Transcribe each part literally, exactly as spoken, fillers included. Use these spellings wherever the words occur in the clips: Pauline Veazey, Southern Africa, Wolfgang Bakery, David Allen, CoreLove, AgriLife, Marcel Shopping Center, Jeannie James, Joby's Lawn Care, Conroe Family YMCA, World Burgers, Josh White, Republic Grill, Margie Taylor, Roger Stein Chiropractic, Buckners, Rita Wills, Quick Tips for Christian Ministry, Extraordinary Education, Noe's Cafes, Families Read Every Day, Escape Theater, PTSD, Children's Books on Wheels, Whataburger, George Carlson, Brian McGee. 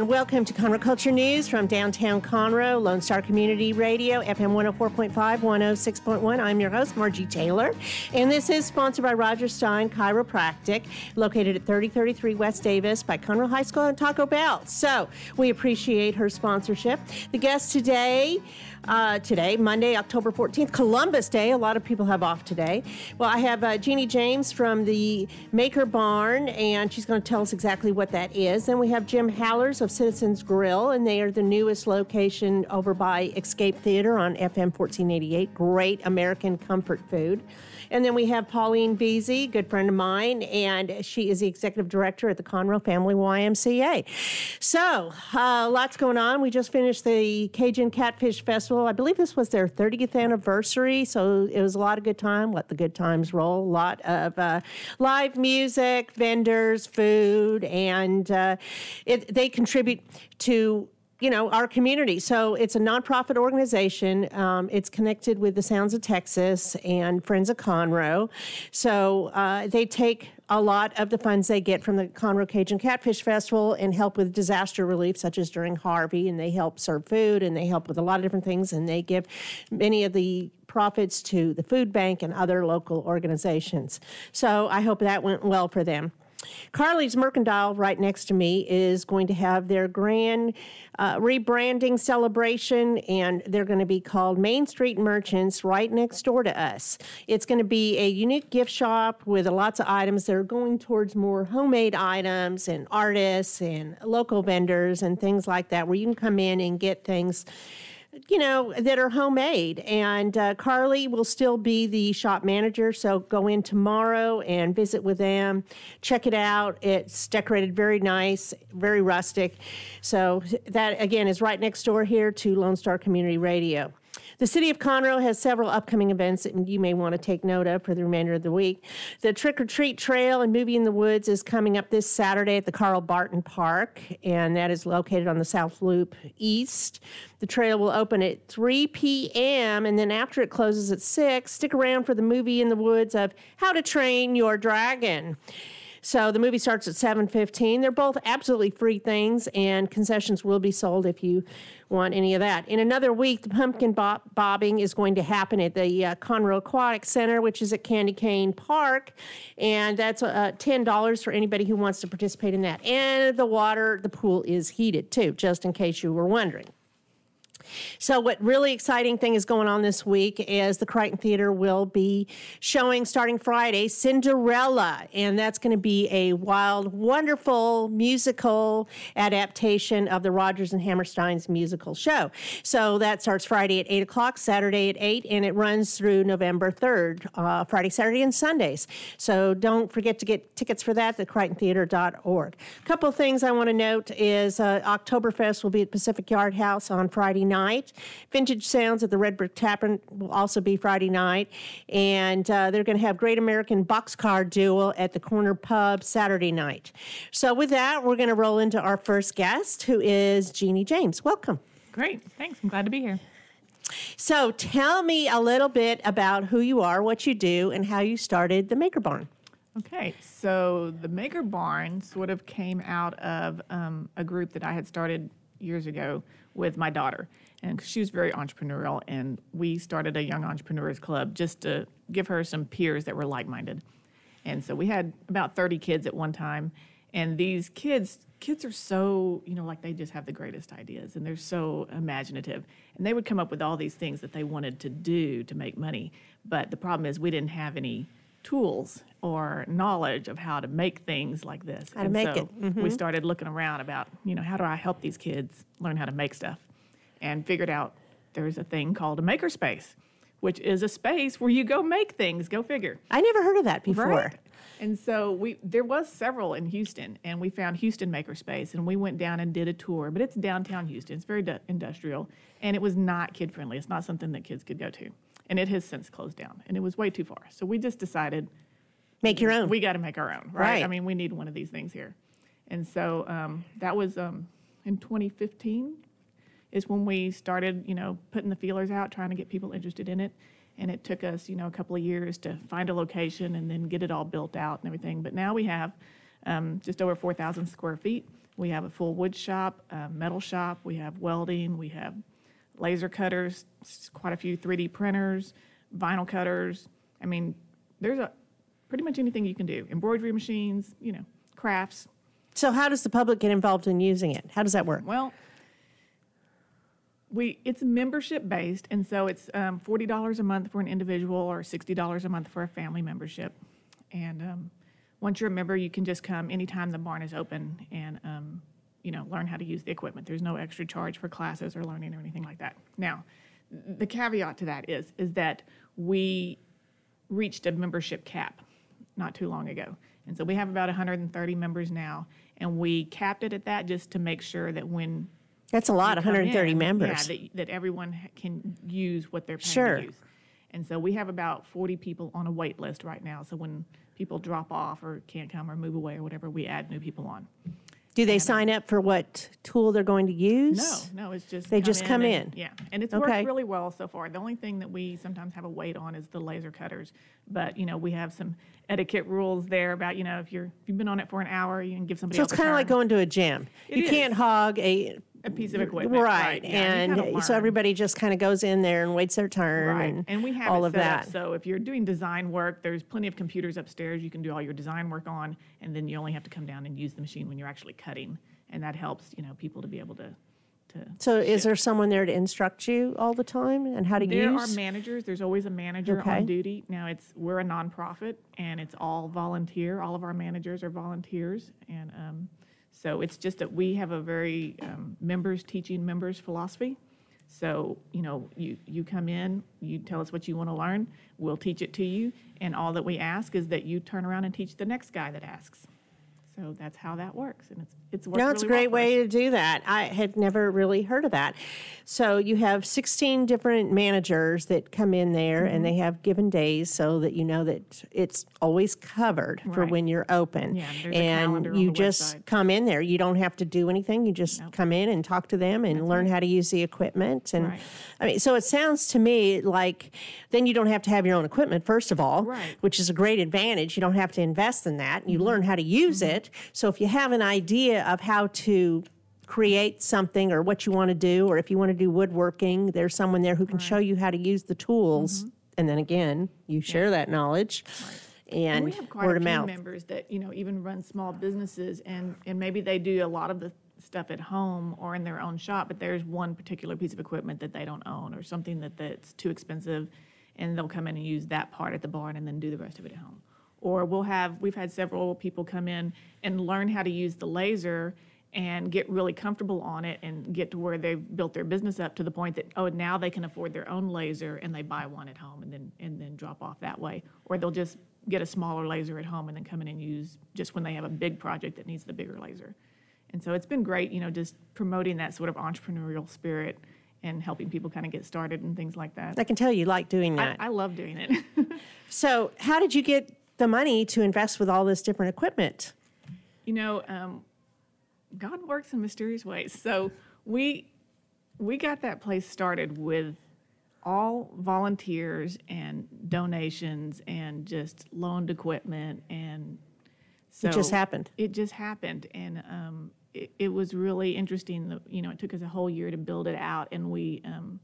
and welcome to Conroe Culture News from downtown Conroe, Lone Star Community Radio, F M one oh four point five, one oh six point one. I'm your host, Margie Taylor, and this is sponsored by Roger Stein Chiropractic, located at thirty thirty-three West Davis by Conroe High School and Taco Bell. So we appreciate her sponsorship. The guest today, Uh, today, Monday, October fourteenth, Columbus Day. A lot of people have off today. Well, I have uh, Jeannie James from the Maker Barn, and she's going to tell us exactly what that is. Then we have Jim Hallers of Citizens Grill, and they are the newest location over by Escape Theater on F M fourteen eighty-eight. Great American comfort food. And then we have Pauline Veazey, good friend of mine, and she is the executive director at the Conroe Family Y M C A. So, uh, lots going on. We just finished the Cajun Catfish Festival. I believe this was their thirtieth anniversary, so it was a lot of good time. Let the good times roll. A lot of uh, live music, vendors, food, and uh, it, they contribute to, you know, our community. So it's a nonprofit organization. Um, it's connected with the Sounds of Texas and Friends of Conroe. So uh, they take a lot of the funds they get from the Conroe Cajun Catfish Festival and help with disaster relief, such as during Harvey, and they help serve food, and they help with a lot of different things, and they give many of the profits to the food bank and other local organizations. So I hope that went well for them. Carly's Mercantile, right next to me, is going to have their grand uh, rebranding celebration, and they're going to be called Main Street Merchants, right next door to us. It's going to be a unique gift shop with lots of items that are going towards more homemade items and artists and local vendors and things like that, where you can come in and get things, you know, that are homemade. And uh, Carly will still be the shop manager, so go in tomorrow and visit with them. Check it out. It's decorated very nice, very rustic. So that, again, is right next door here to Lone Star Community Radio. The City of Conroe has several upcoming events that you may want to take note of for the remainder of the week. The Trick or Treat Trail and Movie in the Woods is coming up this Saturday at the Carl Barton Park, and that is located on the South Loop East. The trail will open at three p.m., and then after it closes at six, stick around for the Movie in the Woods of How to Train Your Dragon. So the movie starts at seven fifteen. They're both absolutely free things, and concessions will be sold if you want any of that. In another week, the pumpkin bob- bobbing is going to happen at the uh, Conroe Aquatic Center, which is at Candy Cane Park, and that's uh, ten dollars for anybody who wants to participate in that. And the water, the pool is heated, too, just in case you were wondering. So what really exciting thing is going on this week is the Crichton Theater will be showing, starting Friday, Cinderella. And that's going to be a wild, wonderful musical adaptation of the Rodgers and Hammerstein's musical show. So that starts Friday at eight o'clock, Saturday at eight, and it runs through November third, uh, Friday, Saturday, and Sundays. So don't forget to get tickets for that at crichton theater dot org. A couple of things I want to note is uh, Oktoberfest will be at Pacific Yard House on Friday night. Night. Vintage Sounds at the Red Brick Tavern will also be Friday night. And uh, they're going to have Great American Boxcar Duel at the Corner Pub Saturday night. So with that, we're going to roll into our first guest, who is Jeannie James. Welcome. Great. Thanks. I'm glad to be here. So tell me a little bit about who you are, what you do, and how you started the Maker Barn. Okay. So the Maker Barn sort of came out of um, a group that I had started years ago with my daughter. And she was very entrepreneurial, and we started a Young Entrepreneurs Club just to give her some peers that were like-minded. And so we had about thirty kids at one time, and these kids, kids are so, you know, like they just have the greatest ideas, and they're so imaginative. And they would come up with all these things that they wanted to do to make money. But the problem is we didn't have any tools or knowledge of how to make things like this. How to and make so it. Mm-hmm. We started looking around about, you know, how do I help these kids learn how to make stuff? And figured out there's a thing called a makerspace, which is a space where you go make things, go figure. I never heard of that before. Right? And so we there was several in Houston, and we found Houston Makerspace, and we went down and did a tour. But it's downtown Houston. It's very du- industrial, and it was not kid-friendly. It's not something that kids could go to. And it has since closed down, and it was way too far. So we just decided... Make your own. We got to make our own, right? right? I mean, we need one of these things here. And so um, that was um, in twenty fifteen... is when we started, you know, putting the feelers out, trying to get people interested in it. And it took us, you know, a couple of years to find a location and then get it all built out and everything. But now we have um, just over four thousand square feet. We have a full wood shop, a metal shop. We have welding. We have laser cutters, quite a few three D printers, vinyl cutters. I mean, there's a pretty much anything you can do. Embroidery machines, you know, crafts. So how does the public get involved in using it? How does that work? Well, we it's membership-based, and so it's um, forty dollars a month for an individual or sixty dollars a month for a family membership. And um, once you're a member, you can just come anytime the barn is open and, um, you know, learn how to use the equipment. There's no extra charge for classes or learning or anything like that. Now, the caveat to that is, is that we reached a membership cap not too long ago. And so we have about one hundred thirty members now, and we capped it at that just to make sure that when... That's a lot, one hundred thirty in, members. Yeah, that, that everyone can use what they're paying sure. to use. And so we have about forty people on a wait list right now. So when people drop off or can't come or move away or whatever, we add new people on. Do they and, sign up for what tool they're going to use? No, no, it's just they come just in come and, in. Yeah, and it's okay. worked really well so far. The only thing that we sometimes have a wait on is the laser cutters, but you know we have some etiquette rules there about you know if you're if you've been on it for an hour, you can give somebody. So else it's kind of like going to a gym. It you is. can't hog a. A piece of equipment. Right. right. Yeah, and so everybody just kind of goes in there and waits their turn. Right. And, and we have all of that. Up, so if you're doing design work, there's plenty of computers upstairs you can do all your design work on, and then you only have to come down and use the machine when you're actually cutting. And that helps, you know, people to be able to. to so shift. Is there someone there to instruct you all the time and how to there use? There are managers. There's always a manager okay. on duty. Now, it's we're a nonprofit, and it's all volunteer. All of our managers are volunteers. And, um, So it's just that we have a very um, members teaching members philosophy. So, you know, you, you come in, you tell us what you want to learn, we'll teach it to you, and all that we ask is that you turn around and teach the next guy that asks. So that's how that works, and it's it's worked No, it's really a great well way to do that. I had never really heard of that. So you have sixteen different managers that come in there, mm-hmm. and they have given days so that you know that it's always covered right. for when you're open. Yeah, there's and a calendar you on the just website. Come in there. You don't have to do anything. You just nope. come in and talk to them and that's learn right. how to use the equipment. And right. I mean, so it sounds to me like then you don't have to have your own equipment first of all, right. which is a great advantage. You don't have to invest in that. You mm-hmm. learn how to use mm-hmm. it. So if you have an idea of how to create something or what you want to do, or if you want to do woodworking, there's someone there who can right. show you how to use the tools. Mm-hmm. And then again, you share yeah. that knowledge right. and, and we have quite word of mouth. Members that, you know, even run small businesses and, and maybe they do a lot of the stuff at home or in their own shop, but there's one particular piece of equipment that they don't own or something that that's too expensive, and they'll come in and use that part at the barn and then do the rest of it at home. Or we'll have, we've had several people come in and learn how to use the laser and get really comfortable on it and get to where they've built their business up to the point that, oh, now they can afford their own laser, and they buy one at home and then and then drop off that way. Or they'll just get a smaller laser at home and then come in and use just when they have a big project that needs the bigger laser. And so it's been great, you know, just promoting that sort of entrepreneurial spirit and helping people kind of get started and things like that. I can tell you like doing that. I, I love doing it. So how did you get the money to invest with all this different equipment? You know, um, God works in mysterious ways. So we we got that place started with all volunteers and donations and just loaned equipment, and so it just happened. It just happened, and um, it, it was really interesting. That, you know, it took us a whole year to build it out, and we. Um,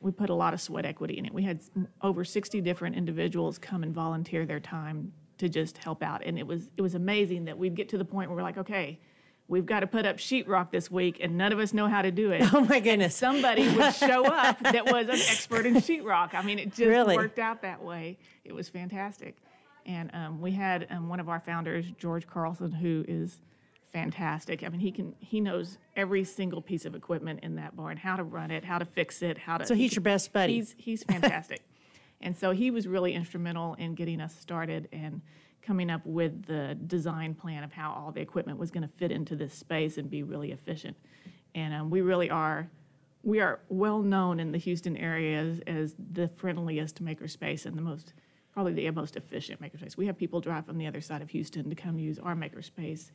We put a lot of sweat equity in it. We had over sixty different individuals come and volunteer their time to just help out. And it was it was amazing that we'd get to the point where we're like, okay, we've got to put up sheetrock this week, and none of us know how to do it. Oh, my goodness. And somebody would show up that was an expert in sheetrock. I mean, it just really? worked out that way. It was fantastic. And um, we had um, one of our founders, George Carlson, who is fantastic. I mean, he can. He knows every single piece of equipment in that barn, how to run it, how to fix it, how to. So he's he, your best buddy. He's he's fantastic, and so he was really instrumental in getting us started and coming up with the design plan of how all the equipment was going to fit into this space and be really efficient. And um, we really are, we are well known in the Houston area as, as the friendliest makerspace and the most, probably the most efficient makerspace. We have people drive from the other side of Houston to come use our makerspace.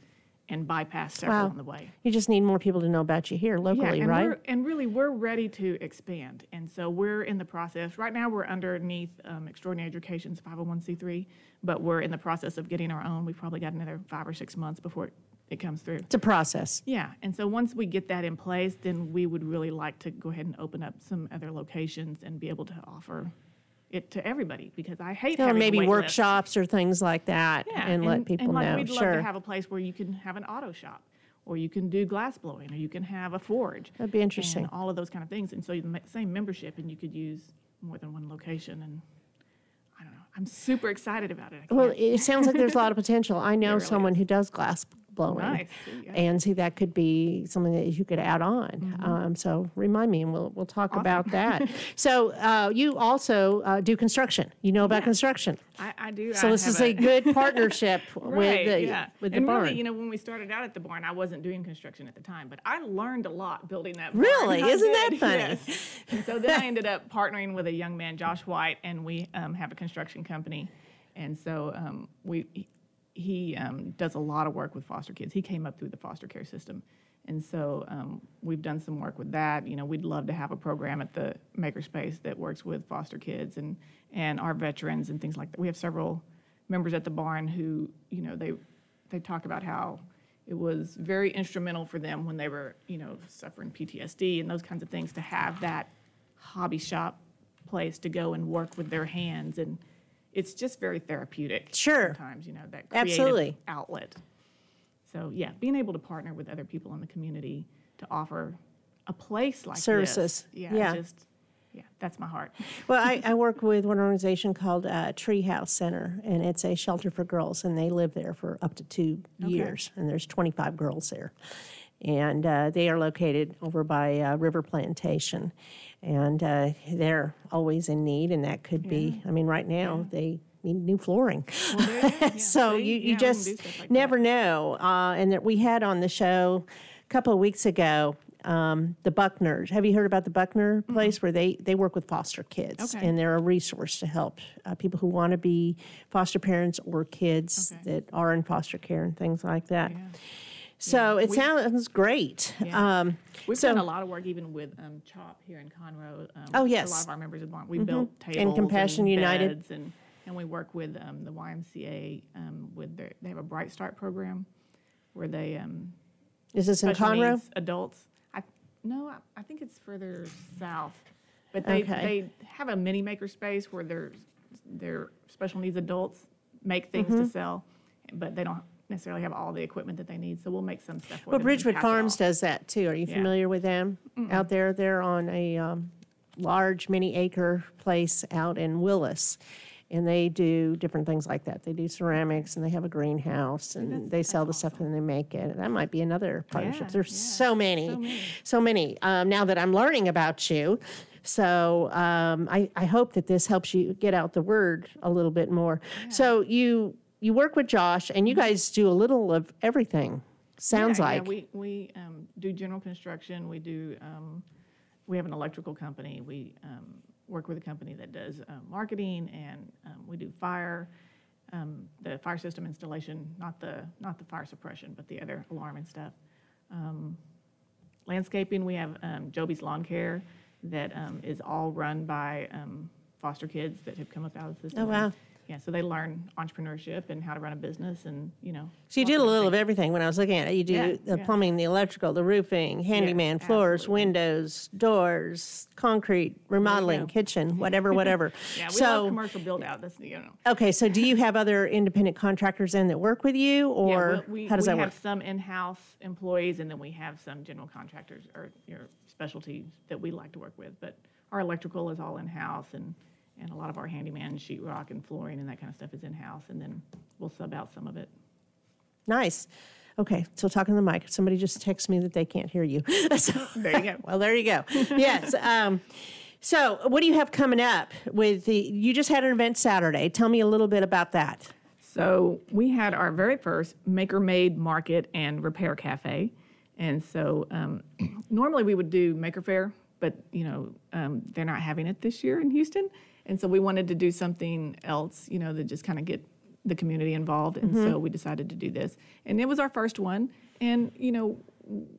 and bypass several wow. on the way. You just need more people to know about you here locally, yeah, and right? We're, and really, we're ready to expand. And so we're in the process. Right now, we're underneath um, Extraordinary Education's five oh one c three, but we're in the process of getting our own. We've probably got another five or six months before it, it comes through. It's a process. Yeah. And so once we get that in place, then we would really like to go ahead and open up some other locations and be able to offer it to everybody, because I hate having maybe workshops or things like that, yeah, and, and let people and like know. We'd love sure. to have a place where you can have an auto shop, or you can do glass blowing, or you can have a forge. That'd be interesting. And all of those kind of things. And so you same membership, and you could use more than one location. And I don't know. I'm super excited about it. Well, it sounds like there's a lot of potential. I know really someone is. who does glass blowing. Nice. Yeah. And see, that could be something that you could add on. Mm-hmm. Um, so remind me, and we'll we'll talk awesome. about that. So uh, you also uh, do construction. You know about yeah. construction. I, I do. So I this is a, a good partnership right, with the, yeah. with the and barn. Really, you know, when we started out at the barn, I wasn't doing construction at the time, but I learned a lot building that barn. Really? Isn't did. that funny? Yes. And so then I ended up partnering with a young man, Josh White, and we um, have a construction company. And so um, we... He um, does a lot of work with foster kids. He came up through the foster care system. And so um, we've done some work with that. You know, we'd love to have a program at the Makerspace that works with foster kids and, and our veterans and things like that. We have several members at the barn who, you know, they they talk about how it was very instrumental for them when they were, you know, suffering P T S D and those kinds of things, to have that hobby shop place to go and work with their hands. And it's just very therapeutic. Sure. Sometimes, you know, that creative Absolutely. outlet. So, yeah, being able to partner with other people in the community to offer a place like Services. this. Yeah, yeah. Just, yeah, that's my heart. Well, I, I work with one organization called uh, Treehouse Center, and it's a shelter for girls, and they live there for up to two okay. years, and there's twenty-five girls there. And uh, they are located over by uh, River Plantation, and uh, they're always in need. And that could yeah. be, I mean, right now yeah. they need new flooring. Well, there it is. Yeah. So they, you, you yeah, just like never that. know. Uh, and that we had on the show a couple of weeks ago, um, the Buckners. Have you heard about the Buckner place mm-hmm. where they, they work with foster kids? Okay. And they're a resource to help uh, people who want to be foster parents or kids okay. that are in foster care and things like that. Yeah. So yeah, it sounds great. Yeah. Um, We've so, done a lot of work even with um, CHOP here in Conroe. Um, oh, yes. A lot of our members of the barn. We mm-hmm. built tables and, Compassion and United. beds. And, and we work with um, the Y M C A. Um, with their, they have a Bright Start program where they... Um, Is this in Conroe? Adults. I, no, I, I think it's further south. But they okay. they have a mini maker space where their, their special needs adults make things mm-hmm. to sell, but they don't... necessarily have all the equipment that they need, so we'll make some stuff for well, them. Well, Bridgewood Farms does that, too. Are you yeah. familiar with them? Mm-mm. Out there, they're on a um, large many-acre place out in Willis, and they do different things like that. They do ceramics, and they have a greenhouse, and that's, they sell the awesome. stuff and they make it. And that might be another partnership. Yeah, There's yeah. so many, so many. So many. Um, now that I'm learning about you, so um, I, I hope that this helps you get out the word a little bit more. Yeah. So you... You work with Josh, and you guys do a little of everything, sounds yeah, like. Yeah, we, we um, do general construction. We do. Um, we have an electrical company. We um, work with a company that does uh, marketing, and um, we do fire, um, the fire system installation, not the not the fire suppression, but the other alarm and stuff. Um, landscaping, we have um, Joby's Lawn Care that um, is all run by um, foster kids that have come up out of the system. Oh, wow. Yeah, so they learn entrepreneurship and how to run a business and, you know. So you did a little things. of everything when I was looking at it. You do yeah, the yeah. plumbing, the electrical, the roofing, handyman, yeah, floors, absolutely. windows, doors, concrete, remodeling, kitchen, whatever, whatever. yeah, we so, love commercial build-out. That's, you know. Okay, so do you have other independent contractors in that work with you, or yeah, well, we, how does that work? We have some in-house employees, and then we have some general contractors or your specialties that we like to work with. But our electrical is all in-house, and... And a lot of our handyman, sheetrock, and flooring and that kind of stuff is in-house, and then we'll sub out some of it. Nice. Okay, so talking to the mic. Somebody just texted me that they can't hear you. So, there you go. Well, there you go. Yes. Um, so what do you have coming up with the, you just had an event Saturday. Tell me a little bit about that. So we had our very first Maker-Made Market and Repair Cafe. And so um, normally we would do Maker Fair, but, you know, um, they're not having it this year in Houston. And so we wanted to do something else, you know, that just kind of get the community involved, and mm-hmm. so we decided to do this. And it was our first one, and, you know,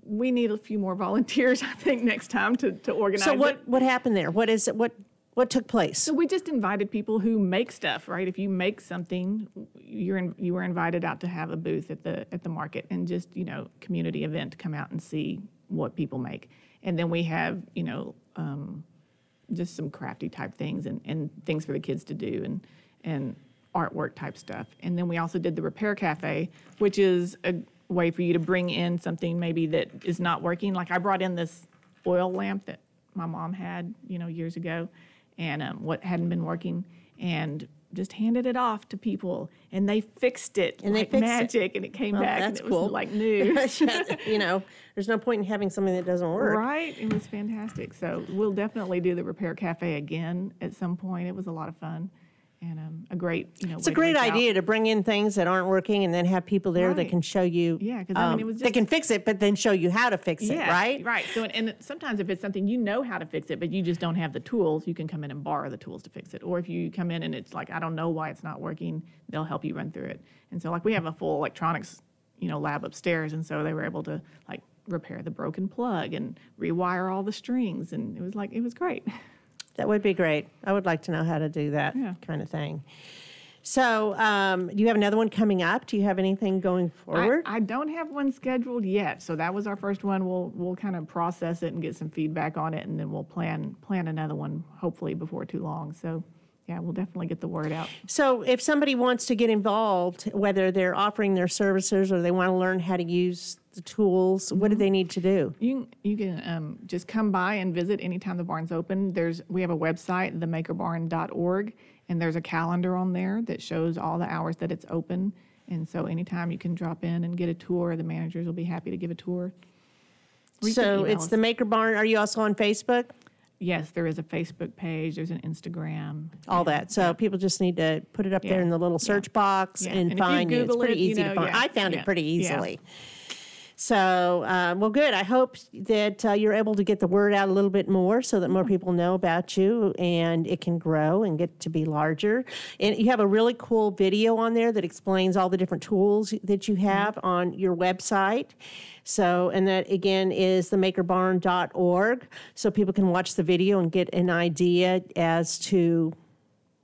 we need a few more volunteers, I think, next time to, to organize So what, it. what happened there? What is it? What What took place? So we just invited people who make stuff, right? If you make something, you're in, you were invited out to have a booth at the at the market and just, you know, community event to come out and see what people make. And then we have, you know, um, just some crafty type things and, and things for the kids to do and and artwork type stuff. And then we also did the Repair Cafe, which is a way for you to bring in something maybe that is not working. Like I brought in this oil lamp that my mom had, you know, years ago. And um, what hadn't been working, and just handed it off to people, and they fixed it and like they fixed magic, it. and it came well, back, that's and it cool. was like new. You know, there's no point in having something that doesn't work. Right, it was fantastic. So we'll definitely do the Repair Cafe again at some point. It was a lot of fun, and um, a great, you know, it's a great idea out. to bring in things that aren't working, and then have people there right. that can show you. Yeah, because um, I mean, it was just, they can fix it, but then show you how to fix yeah, it. Right, right. So, and, and sometimes if it's something you know how to fix it, but you just don't have the tools, you can come in and borrow the tools to fix it. Or if you come in and it's like, I don't know why it's not working, they'll help you run through it. And so, like, we have a full electronics, you know, lab upstairs, and so they were able to like repair the broken plug and rewire all the strings, and it was like it was great. That would be great. I would like to know how to do that yeah. kind of thing. So um, do you have another one coming up? Do you have anything going forward? I, I don't have one scheduled yet. So that was our first one. We'll we'll kind of process it and get some feedback on it, and then we'll plan plan another one hopefully before too long. So, yeah, we'll definitely get the word out. So if somebody wants to get involved, whether they're offering their services or they want to learn how to use the tools, what do they need to do? You, you can um, just come by and visit anytime the barn's open. There's we have a website, the maker barn dot org, and there's a calendar on there that shows all the hours that it's open. And so anytime you can drop in and get a tour, the managers will be happy to give a tour. We so it's us. the Maker Barn. Are you also on Facebook? Yes, there is a Facebook page. There's an Instagram. All that. So yeah. people just need to put it up yeah. there in the little search yeah. box yeah. and, and find it. It's pretty it, easy you know, to find. Yeah. I found yeah. it pretty easily. Yeah. So, um, well, good. I hope that uh, you're able to get the word out a little bit more so that more people know about you and it can grow and get to be larger. And you have a really cool video on there that explains all the different tools that you have mm-hmm. on your website. So, and that, again, is the maker barn dot org. So people can watch the video and get an idea as to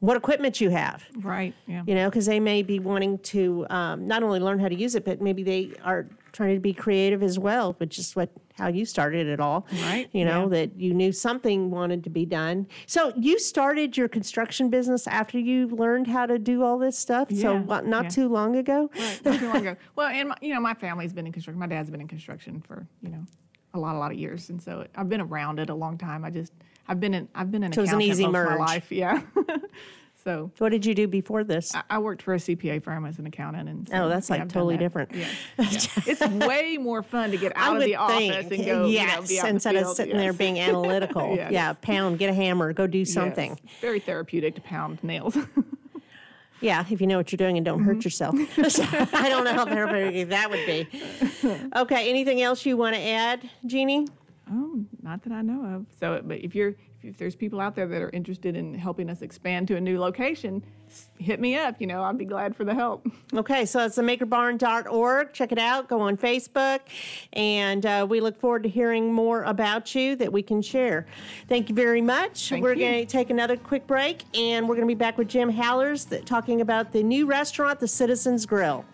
what equipment you have. Right, yeah. You know, because they may be wanting to um, not only learn how to use it, but maybe they are trying to be creative as well, which is what how you started it all. Right. You know, yeah. that you knew something wanted to be done. So you started your construction business after you learned how to do all this stuff, yeah. so what, not yeah. too long ago? Right, not too long ago. Well, and, my, you know, my family's been in construction. My dad's been in construction for, you know, a lot, a lot of years, and so I've been around it a long time. I just... I've been in. I've been in so accounting most of my life. Yeah. So. What did you do before this? I, I worked for a C P A firm as an accountant, and so, oh, that's yeah, like I've totally that. different. Yeah. yeah. It's way more fun to get out I of the office think. and go. Yes, you know, be instead of sitting yes. there being analytical. yes. Yeah, pound, get a hammer, go do something. Yes. Very therapeutic to pound nails. Yeah, if you know what you're doing and don't mm-hmm. hurt yourself. I don't know how therapeutic that would be. Okay, anything else you want to add, Jeannie? Oh, not that I know of. So, but if you're if there's people out there that are interested in helping us expand to a new location, hit me up. You know, I'd be glad for the help. Okay, so it's the maker barn dot org. Check it out. Go on Facebook, and uh, we look forward to hearing more about you that we can share. Thank you very much. Thank we're going to take another quick break, and we're going to be back with Jim Hallers that, talking about the new restaurant, the Citizens Grill.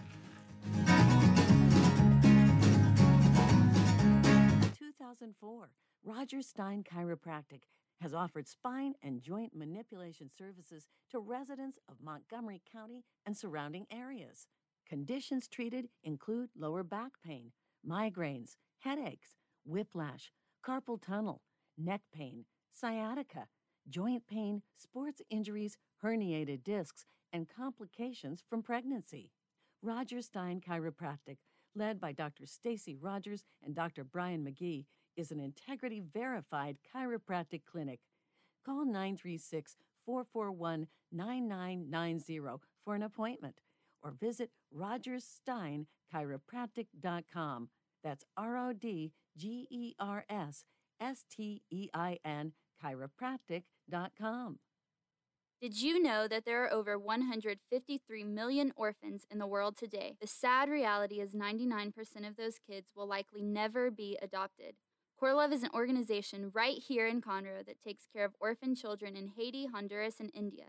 two thousand four, Roger Stein Chiropractic has offered spine and joint manipulation services to residents of Montgomery County and surrounding areas. Conditions treated include lower back pain, migraines, headaches, whiplash, carpal tunnel, neck pain, sciatica, joint pain, sports injuries, herniated discs, and complications from pregnancy. Roger Stein Chiropractic, led by Doctor Stacy Rogers and Doctor Brian McGee, is an integrity-verified chiropractic clinic. Call nine three six, four four one, nine nine nine zero for an appointment or visit rogers stein chiropractic dot com. That's R O D G E R S S T E I N chiropractic dot com. Did you know that there are over one hundred fifty-three million orphans in the world today? The sad reality is ninety-nine percent of those kids will likely never be adopted. CoreLove is an organization right here in Conroe that takes care of orphan children in Haiti, Honduras, and India.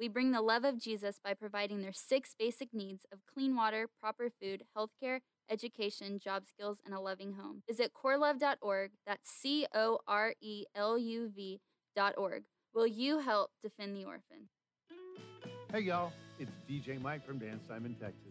We bring the love of Jesus by providing their six basic needs of clean water, proper food, healthcare, education, job skills, and a loving home. Visit core love dot org, that's C O R E L U V dot org. Will you help defend the orphan? Hey, y'all. It's D J Mike from Dan Simon, Texas.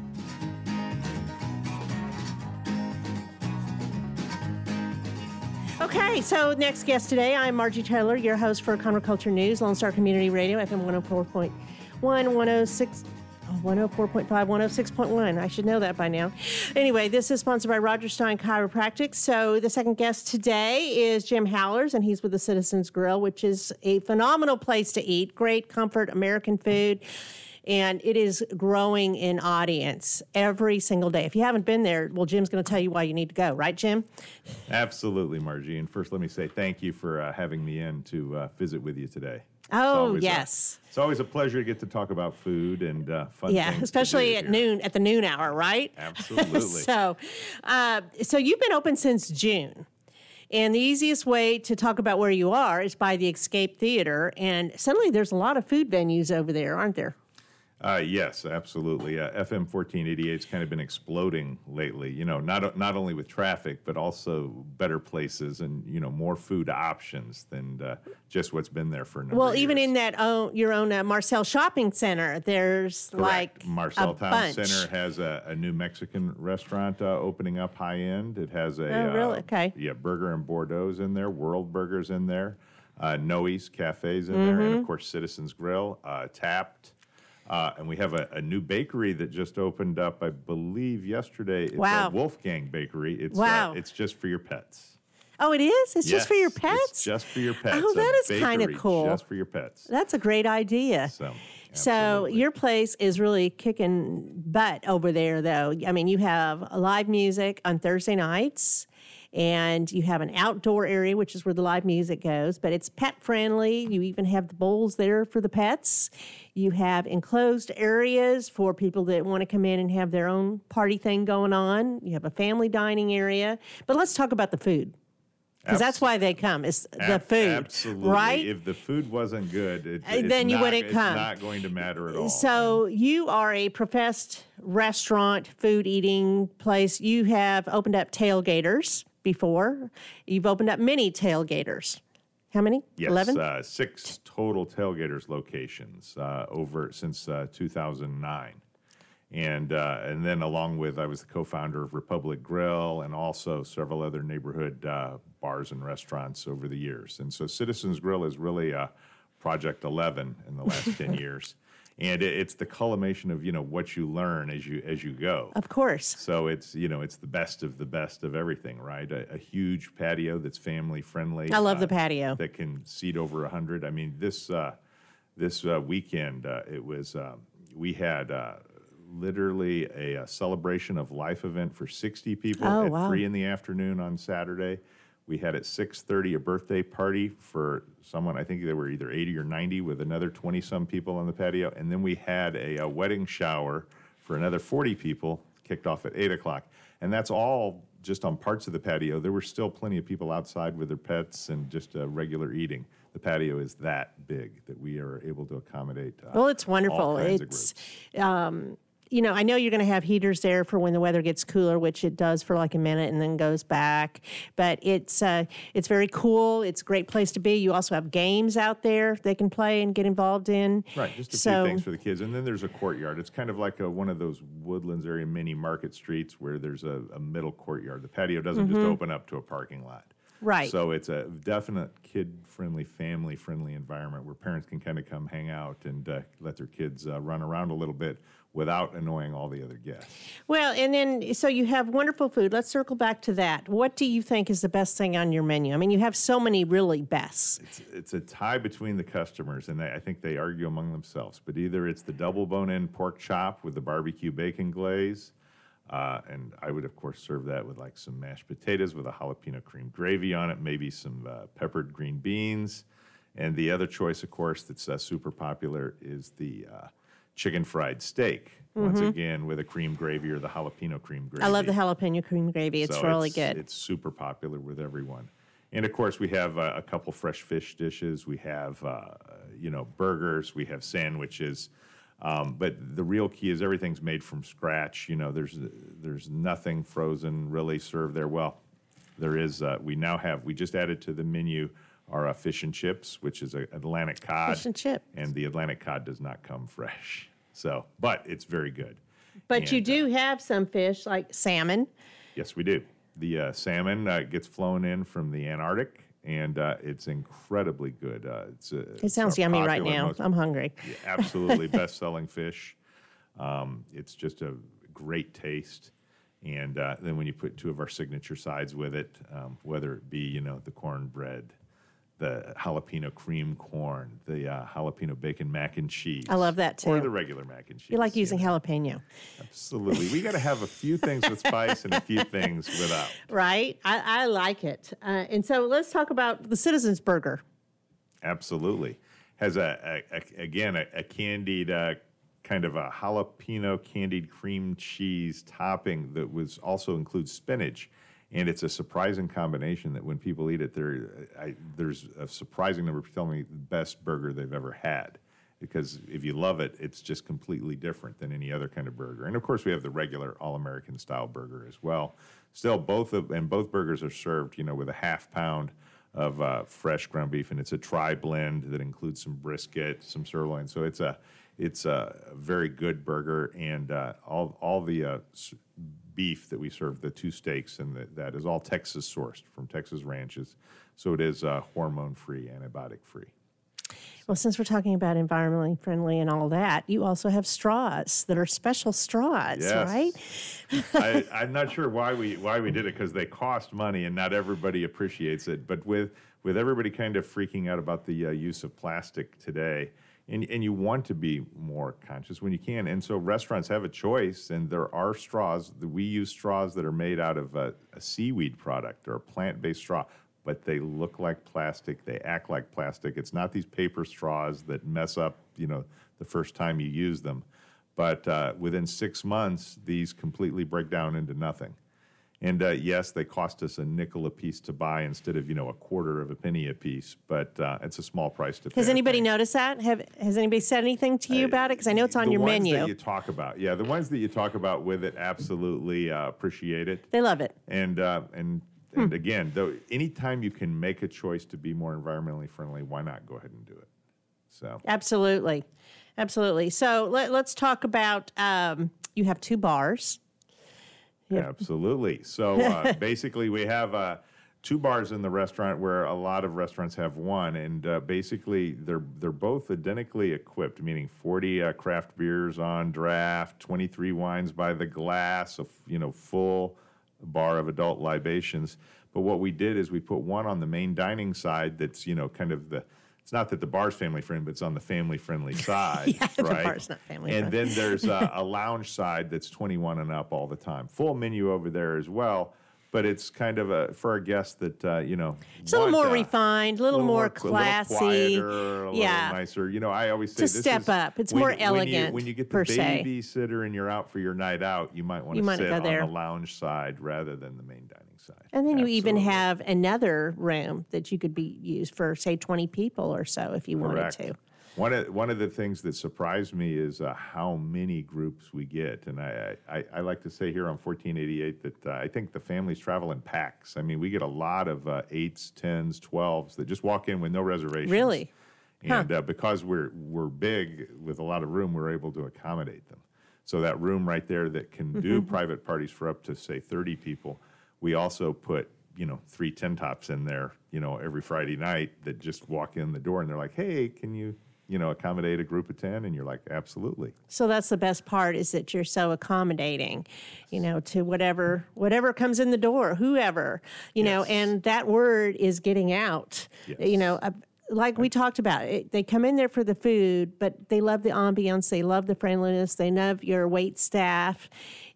Okay, so next guest today, I'm Margie Taylor, your host for Conroe Culture News, Lone Star Community Radio, F M one oh four point one, one oh six, one oh four point five, one oh six point one. I should know that by now. Anyway, this is sponsored by Roger Stein Chiropractic. So the second guest today is Jim Hallers, and he's with the Citizens Grill, which is a phenomenal place to eat. Great comfort, American food. And it is growing in audience every single day. If you haven't been there, well, Jim's going to tell you why you need to go. Right, Jim? Absolutely, Margie. And first, let me say thank you for uh, having me in to uh, visit with you today. Oh, it's yes. A, it's always a pleasure to get to talk about food and uh, fun yeah, things. Yeah, especially at here. noon, at the noon hour, right? Absolutely. so, uh, so you've been open since June. And the easiest way to talk about where you are is by the Escape Theater. And suddenly there's a lot of food venues over there, aren't there? Uh, yes, absolutely. Uh, F M fourteen eighty-eight's kind of been exploding lately, you know, not not only with traffic, but also better places and, you know, more food options than uh, just what's been there for a number well, of years. Well, even in that own, your own uh, Marcel Shopping Center, there's Correct. like Marcel a Town bunch. Center has a, a new Mexican restaurant uh, opening up high end. It has a oh, really? uh, okay. yeah, Burger and Bordeaux's in there, World Burgers in there, uh, Noe's Cafes in mm-hmm. there, and, of course, Citizens Grill, uh, Tapped. Uh, and we have a, a new bakery that just opened up, I believe, yesterday. It's wow. a Wolfgang Bakery. It's, wow. uh, it's just for your pets. Oh, it is? It's yes, just for your pets? It's just for your pets. Oh, that a is kind of cool. Just for your pets. That's a great idea. So, so your place is really kicking butt over there, though. I mean, you have live music on Thursday nights. And you have an outdoor area, which is where the live music goes, but it's pet-friendly. You even have the bowls there for the pets. You have enclosed areas for people that want to come in and have their own party thing going on. You have a family dining area. But let's talk about the food, because that's why they come, is the Ab- food, absolutely. right? If the food wasn't good, it, it's, then you not, wouldn't it's come. not going to matter at all. So you are a professed restaurant, food eating place. You have opened up tailgaters. Before, you've opened up many tailgaters. How many? Yes, eleven? Uh, six total tailgaters locations uh, over since uh, two thousand nine. And uh, and then along with, I was the co-founder of Republic Grill and also several other neighborhood uh, bars and restaurants over the years. And so Citizens Grill is really uh, Project eleven in the last ten years. And it's the culmination of, you know, what you learn as you as you go. Of course. So it's, you know, it's the best of the best of everything, right? A, a huge patio that's family friendly. I love uh, the patio. That can seat over one hundred. I mean, this uh, this uh, weekend, uh, it was, um, we had uh, literally a, a celebration of life event for sixty people oh, at wow. three in the afternoon on Saturday. We had at six thirty a birthday party for someone, I think they were either eighty or ninety, with another twenty-some people on the patio. And then we had a, a wedding shower for another forty people, kicked off at eight o'clock. And that's all just on parts of the patio. There were still plenty of people outside with their pets and just uh, regular eating. The patio is that big that we are able to accommodate uh, Well, it's wonderful. All kinds it's, of groups. Um, You know, I know you're going to have heaters there for when the weather gets cooler, which it does for like a minute and then goes back. But it's uh, it's very cool. It's a great place to be. You also have games out there they can play and get involved in. Right, just a so, few things for the kids. And then there's a courtyard. It's kind of like a, one of those Woodlands area mini market streets where there's a, a middle courtyard. The patio doesn't mm-hmm. just open up to a parking lot. Right. So it's a definite kid-friendly, family-friendly environment where parents can kind of come hang out and uh, let their kids uh, run around a little bit without annoying all the other guests. Well, and then, so you have wonderful food. Let's circle back to that. What do you think is the best thing on your menu? I mean, you have so many really bests. It's, it's a tie between the customers, and they, I think they argue among themselves. But either it's the double bone-in pork chop with the barbecue bacon glaze, Uh, and I would, of course, serve that with like some mashed potatoes with a jalapeno cream gravy on it, maybe some uh, peppered green beans. And the other choice, of course, that's uh, super popular is the uh, chicken fried steak. Mm-hmm. Once again, with a cream gravy or the jalapeno cream gravy. I love the jalapeno cream gravy. It's so really it's, good. It's super popular with everyone. And, of course, we have uh, a couple fresh fish dishes. We have, uh, you know, burgers. We have sandwiches. Um, but the real key is everything's made from scratch. You know, there's there's nothing frozen really served there. Well, there is. Uh, we now have. We just added to the menu our uh, fish and chips, which is a Atlantic cod. Fish and chips. And the Atlantic cod does not come fresh. So, but it's very good. But and, you do uh, have some fish like salmon. Yes, we do. The uh, salmon uh, gets flown in from the Antarctic. And uh, it's incredibly good. Uh, it's a, it sounds yummy popular, right now. Most, I'm hungry. Yeah, absolutely best-selling fish. Um, it's just a great taste. And uh, then when you put two of our signature sides with it, um, whether it be, you know, the cornbread, the jalapeno cream corn, the uh, jalapeno bacon mac and cheese. I love that, too. Or the regular mac and cheese. You like using you know? jalapeno. Absolutely. We got to have a few things with spice and a few things without. Right? I, I like it. Uh, and so let's talk about the Citizens Burger. Absolutely. Has, a, a, a again, a, a candied, uh, kind of a jalapeno candied cream cheese topping that was also includes spinach. And it's a surprising combination that when people eat it, I, there's a surprising number of telling me the best burger they've ever had. Because if you love it, it's just completely different than any other kind of burger. And, of course, we have the regular all-American style burger as well. Still, both of and both burgers are served, you know, with a half pound of uh, fresh ground beef. And it's a tri-blend that includes some brisket, some sirloin. So it's a it's a very good burger. And uh, all, all the... Uh, beef that we serve, the two steaks, and the, that is all Texas sourced from Texas ranches. So it is uh, hormone-free, antibiotic-free. Well, since we're talking about environmentally friendly and all that, you also have straws that are special straws, yes. Right? I, I'm not sure why we why we did it, because they cost money and not everybody appreciates it. But with, with everybody kind of freaking out about the uh, use of plastic today, And and you want to be more conscious when you can. And so restaurants have a choice, and there are straws. We use straws that are made out of a, a seaweed product or a plant-based straw, but they look like plastic. They act like plastic. It's not these paper straws that mess up, you know, the first time you use them. But uh, within six months, these completely break down into nothing. And, uh, yes, they cost us a nickel a piece to buy instead of, you know, a quarter of a penny a piece. But uh, it's a small price to pay. Has anybody noticed that? Have, has anybody said anything to you uh, about it? Because I know it's on your menu. The ones that you talk about. Yeah, the ones that you talk about with it absolutely uh, appreciate it. They love it. And, uh, and, hmm. and again, though, anytime you can make a choice to be more environmentally friendly, why not go ahead and do it? So Absolutely. Absolutely. So let, let's talk about um, you have two bars. Yeah. Absolutely. So uh, basically we have uh, two bars in the restaurant where a lot of restaurants have one. And uh, basically they're they're both identically equipped, meaning forty uh, craft beers on draft, twenty-three wines by the glass, a you know, full bar of adult libations. But what we did is we put one on the main dining side that's, you know, kind of the... It's not that the bar's family-friendly, but it's on the family-friendly side, yeah, right? The bar's not family-friendly. And then there's a, a lounge side that's twenty-one and up all the time. Full menu over there as well, but it's kind of a for our guests that, uh, you know. It's a little more uh, refined, a little, little more classy. A little quieter, a yeah. little nicer. You know, I always say to this is... To step up. It's when, more elegant, when you, when you get the babysitter and you're out for your night out, you might want to sit on there. The lounge side rather than the main dining. Side. And then Absolutely. You even have another room that you could be used for, say, twenty people or so if you Correct. Wanted to. One of, one of the things that surprised me is uh, how many groups we get. And I, I, I like to say here on fourteen eighty-eight that uh, I think the families travel in packs. I mean, we get a lot of uh, eights, tens, twelves that just walk in with no reservations. Really? And huh. uh, because we're we're big with a lot of room, we're able to accommodate them. So that room right there that can do private parties for up to, say, thirty people. We also put, you know, three tin tops in there, you know, every Friday night that just walk in the door and they're like, hey, can you, you know, accommodate a group of ten? And you're like, absolutely. So that's the best part, is that you're so accommodating, you know, to whatever whatever comes in the door, whoever, you yes. know, and that word is getting out, yes. you know, uh, like we talked about, it, they come in there for the food, but they love the ambiance, they love the friendliness, they love your wait staff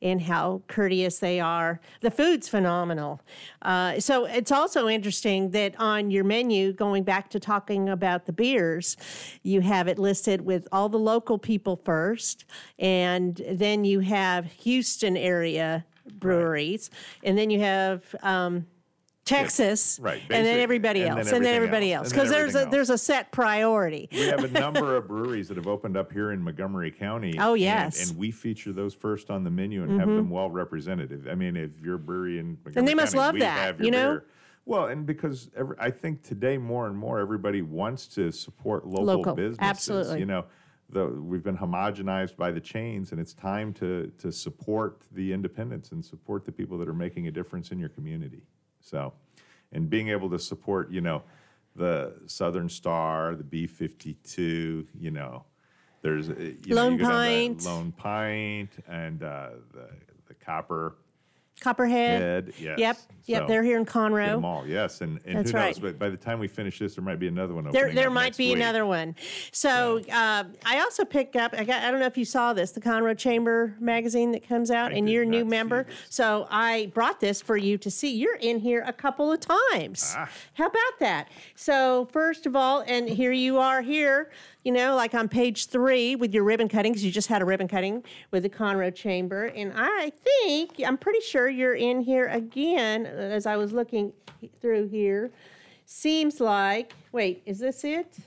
and how courteous they are. The food's phenomenal. Uh, so it's also interesting that on your menu, going back to talking about the beers, you have it listed with all the local people first, and then you have Houston area breweries, right. and then you have... Um, Texas, yes, right, and then everybody and else, then and then everybody else, because there's a else. there's a set priority. We have a number of breweries that have opened up here in Montgomery County. Oh, yes. And, and we feature those first on the menu and mm-hmm. have them well represented. I mean, if you're a brewery in Montgomery and they must County, love that, you know? Beer. Well, and because every, I think today more and more everybody wants to support local, local. businesses. Absolutely. You know, the, we've been homogenized by the chains, and it's time to to support the independents and support the people that are making a difference in your community. So, and being able to support, you know, the Southern Star, the B fifty-two, you know, there's you Lone know, Pint, the Lone Pint, and uh, the the Copper Copperhead. Yes. Yep, yep. So, they're here in Conroe. Them all, yes, and, and That's who knows? Right. But by the time we finish this, there might be another one. There, there might be week. another one. So yeah. uh, I also picked up. I got. I don't know if you saw this, the Conroe Chamber magazine that comes out, I and you're a new member. So I brought this for you to see. You're in here a couple of times. Ah. How about that? So first of all, and here you are here. You know, like on page three with your ribbon cutting, because you just had a ribbon cutting with the Conroe Chamber, and I think I'm pretty sure. You're in here again, as I was looking through here. Seems like, wait, is this it?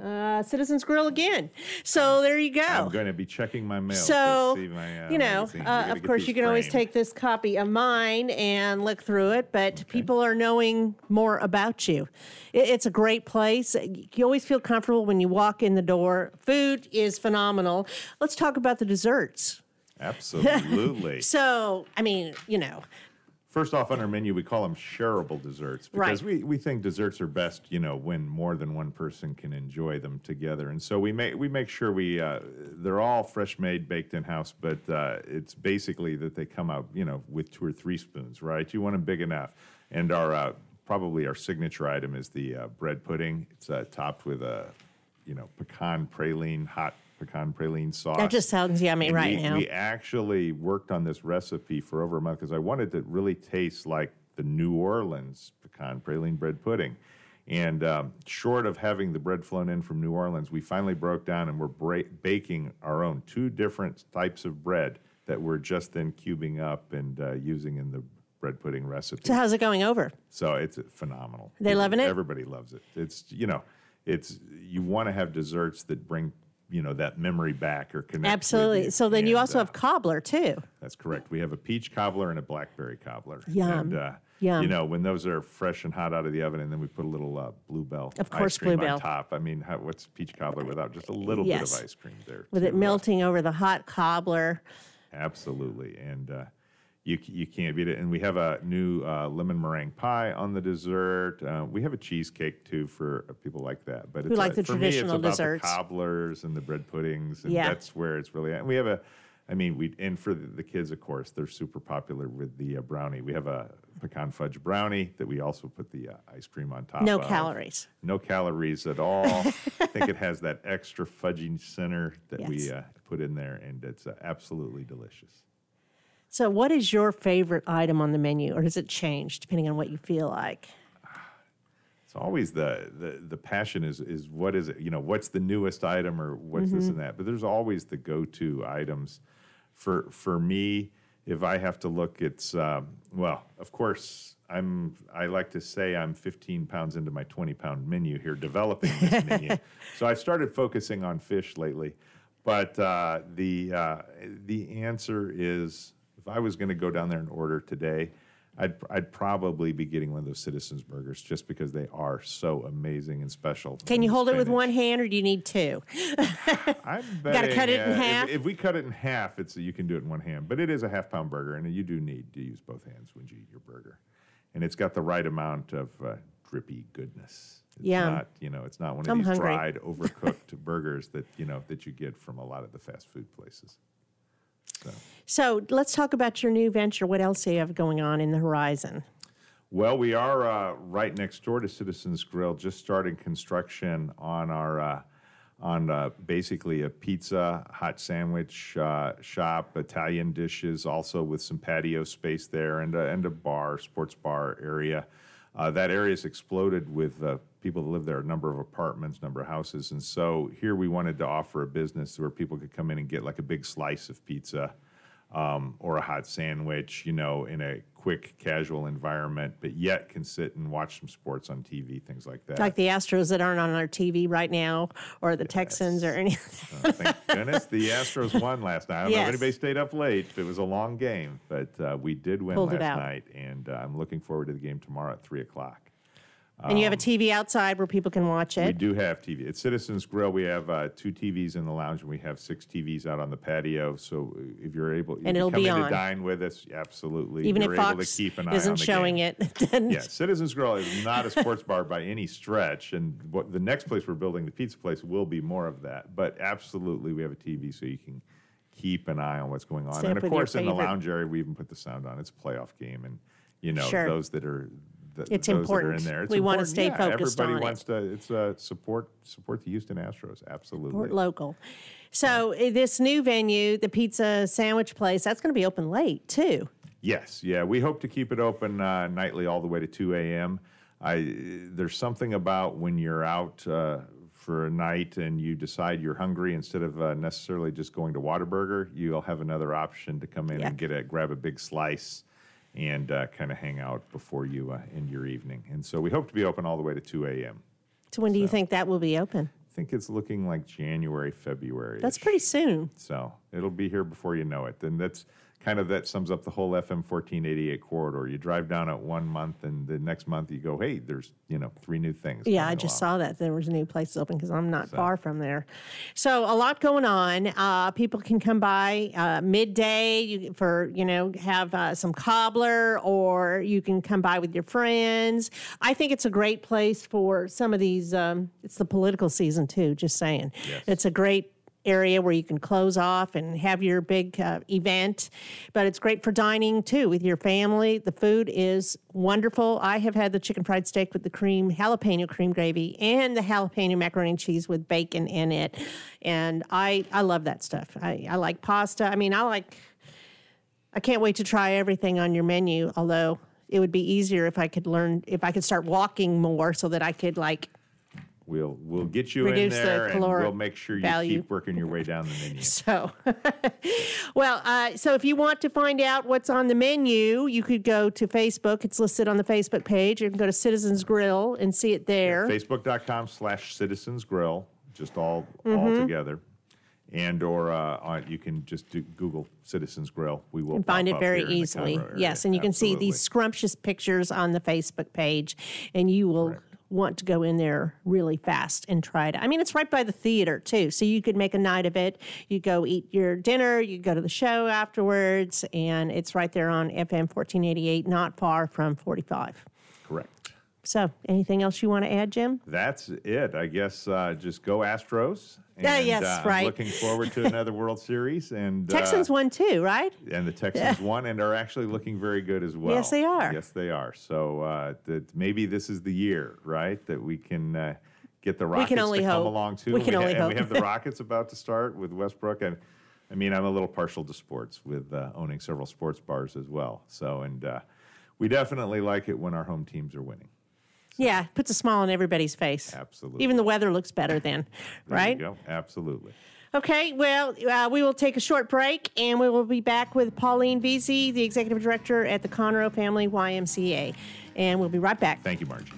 Uh, Citizens Grill again. So there you go. I'm going to be checking my mail. So, to see my, uh, you know, uh, of course, you can framed. always take this copy of mine and look through it, but okay. people are knowing more about you. It, it's a great place. You always feel comfortable when you walk in the door. Food is phenomenal. Let's talk about the desserts. Absolutely. So, I mean, you know. First off, on our menu, we call them shareable desserts because right. we, we think desserts are best, you know, when more than one person can enjoy them together. And so we make we make sure we uh, they're all fresh made, baked in house, but uh, it's basically that they come out, you know, with two or three spoons, right? You want them big enough. And our uh, probably our signature item is the uh, bread pudding. It's uh, topped with a, you know, pecan praline hot. pecan praline sauce. That just sounds yummy and right we, now. We actually worked on this recipe for over a month because I wanted to really taste like the New Orleans pecan praline bread pudding. And um, short of having the bread flown in from New Orleans, we finally broke down and we're bra- baking our own two different types of bread that we're just then cubing up and uh, using in the bread pudding recipe. So how's it going over? So it's phenomenal. Are they People, loving it? Everybody loves it. It's, you know, it's you want to have desserts that bring you know, that memory back or connect. Absolutely. So then and, you also uh, have cobbler, too. That's correct. We have a peach cobbler and a blackberry cobbler. Yum. And, uh, Yum. you know, when those are fresh and hot out of the oven, and then we put a little uh, Bluebell of course, ice cream Bluebell. on top. I mean, how, what's peach cobbler without just a little yes. bit of ice cream there? With too, it melting uh, over the hot cobbler. Absolutely. And uh, you you can't beat it. And we have a new uh, lemon meringue pie on the dessert. Uh, we have a cheesecake, too, for people like that. But it's Who like a, the for traditional me, it's about desserts. The cobblers and the bread puddings, and yeah. that's where it's really at. And we have a, I mean, we and for the kids, of course, they're super popular with the uh, brownie. We have a pecan fudge brownie that we also put the uh, ice cream on top no of. No calories. No calories at all. I think it has that extra fudging center that yes. we uh, put in there, and it's uh, absolutely delicious. So what is your favorite item on the menu, or does it change depending on what you feel like? It's always the the, the passion is is what is it, you know, what's the newest item or what's mm-hmm. this and that. But there's always the go-to items. For for me, if I have to look, it's um, well, of course, I'm I like to say I'm fifteen pounds into my twenty pound menu here developing this menu. So I've started focusing on fish lately. But uh, the uh, the answer is if I was going to go down there and order today, I'd I'd probably be getting one of those Citizens Burgers just because they are so amazing and special. Can you hold spinach. it with one hand or do you need two? I bet. Got to cut it uh, in half? If, if we cut it in half, it's you can do it in one hand. But it is a half pound burger, and you do need to use both hands when you eat your burger. and it's got the right amount of uh, drippy goodness. It's yeah. not, you know, it's not one of I'm these hungry. dried, overcooked burgers that, you know, that you get from a lot of the fast food places. So. so let's talk about your new venture. What else do you have going on in the horizon? Well, we are uh, right next door to Citizens Grill, just starting construction on our uh, on uh, basically a pizza, hot sandwich uh, shop, Italian dishes, also with some patio space there and a, and a bar, sports bar area. Uh, that area's exploded with uh, people that live there, a number of apartments, number of houses. And so here we wanted to offer a business where people could come in and get like a big slice of pizza um, or a hot sandwich, you know, in a quick, casual environment, but yet can sit and watch some sports on T V, things like that. Like the Astros that aren't on our T V right now, or the yes. Texans or anything. Oh, thank goodness the Astros won last night. I don't yes. know if anybody stayed up late. It was a long game, but uh, we did win Pulled last night, and uh, I'm looking forward to the game tomorrow at three o'clock. Um, and you have a T V outside where people can watch it? We do have T V. At Citizens Grill, we have uh, two T Vs in the lounge, and we have six T Vs out on the patio. So if you're able if and it'll you come be in on. to dine with us, absolutely. Even you're if able Fox to keep an eye isn't on the showing game. it. Then yeah, Citizens Grill is not a sports bar by any stretch, and what, the next place we're building, the pizza place, will be more of that. But absolutely, we have a T V so you can keep an eye on what's going on. Stay and, of course, in the lounge area, we even put the sound on. It's a playoff game, and, you know, sure. those that are – The, it's important. It's we important. want to stay yeah, focused on it. Everybody wants to it's, uh, support support the Houston Astros, absolutely. Support local. So yeah. this new venue, the pizza sandwich place, that's going to be open late, too. Yes, yeah. We hope to keep it open uh, nightly all the way to two a.m. I, there's something about when you're out uh, for a night and you decide you're hungry, instead of uh, necessarily just going to Whataburger, you'll have another option to come in yeah. and get a grab a big slice and uh, kind of hang out before you uh, end your evening. And so we hope to be open all the way to two a.m. So when do so, you think that will be open? I think it's looking like January, February. That's pretty soon. So it'll be here before you know it. And that's kind of, that sums up the whole F M fourteen eighty-eight corridor. You drive down it one month, and the next month you go, hey, there's, you know, three new things. Yeah, I just along. saw that there was new places open because I'm not so. far from there. So a lot going on. Uh, people can come by uh, midday you, for, you know, have uh, some cobbler, or you can come by with your friends. I think it's a great place for some of these. Um, it's the political season, too, just saying. Yes. It's a great area where you can close off and have your big uh, event. But it's great for dining, too, with your family. The food is wonderful. I have had the chicken fried steak with the cream, jalapeno cream gravy, and the jalapeno macaroni and cheese with bacon in it. And I, I love that stuff. I, I like pasta. I mean, I like, I can't wait to try everything on your menu, although it would be easier if I could learn, if I could start walking more so that I could, like, We'll we'll get you Reduce in there, the and we'll make sure you value. keep working your way down the menu. So, well, uh, so if you want to find out what's on the menu, you could go to Facebook. It's listed on the Facebook page. You can go to Citizens Grill and see it there. Yeah, Facebook.com slash Citizens Grill, just all, mm-hmm. all together. And or uh, on, you can just do Google Citizens Grill. We will find it very easily. Yes, and you Absolutely. can see these scrumptious pictures on the Facebook page, and you will... Right. want to go in there really fast and try it. I mean, it's right by the theater, too, so you could make a night of it. You go eat your dinner, you go to the show afterwards, and it's right there on F M fourteen eighty-eight, not far from forty-five. Correct. So, anything else you want to add, Jim? That's it. I guess uh, just go Astros. And, uh, yes, uh, right. I'm looking forward to another World Series. And Texans uh, won, too, right? And the Texans won and are actually looking very good as well. Yes, they are. Yes, they are. So uh, that maybe this is the year, right, that we can uh, get the Rockets to come hope. along, too. We can we only ha- hope. And we have the Rockets about to start with Westbrook. And I mean, I'm a little partial to sports with uh, owning several sports bars as well. So, and uh, we definitely like it when our home teams are winning. So. Yeah, puts a smile on everybody's face. Absolutely. Even the weather looks better then, there right? There you go. Absolutely. Okay, well, uh, we will take a short break, and we will be back with Pauline Veazey, the Executive Director at the Conroe Family Y M C A. And we'll be right back. Thank you, Margie.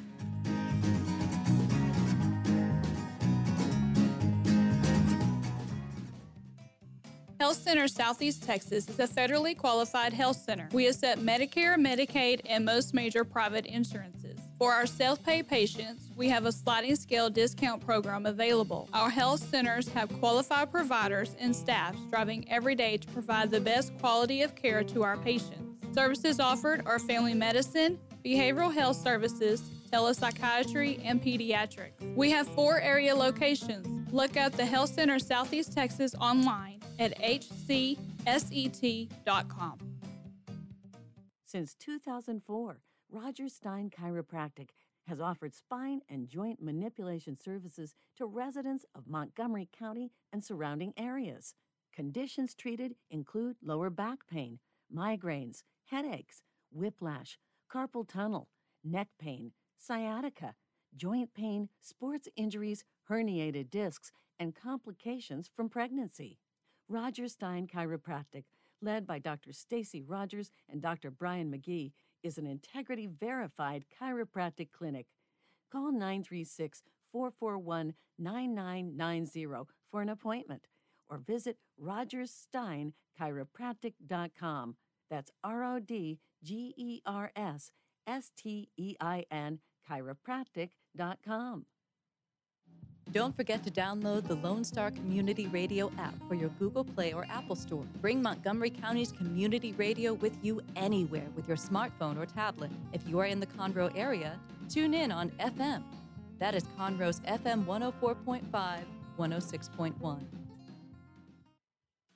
Health Center Southeast Texas is a federally qualified health center. We accept Medicare, Medicaid, and most major private insurances. For our self-pay patients, we have a sliding scale discount program available. Our health centers have qualified providers and staff striving every day to provide the best quality of care to our patients. Services offered are family medicine, behavioral health services, telepsychiatry, and pediatrics. We have four area locations. Look up the Health Center Southeast Texas online at h c s e t dot com. Since two thousand four, Roger Stein Chiropractic has offered spine and joint manipulation services to residents of Montgomery County and surrounding areas. Conditions treated include lower back pain, migraines, headaches, whiplash, carpal tunnel, neck pain, sciatica, joint pain, sports injuries, herniated discs, and complications from pregnancy. Roger Stein Chiropractic, led by Doctor Stacy Rogers and Doctor Brian McGee, is an integrity-verified chiropractic clinic. Call nine three six, four four one, nine nine nine zero for an appointment or visit rogers stein chiropractic dot com. That's R O D G E R S S T E I N chiropractic dot com. Don't forget to download the Lone Star Community Radio app for your Google Play or Apple Store. Bring Montgomery County's community radio with you anywhere with your smartphone or tablet. If you are in the Conroe area, tune in on F M. That is Conroe's F M one oh four point five, one oh six point one.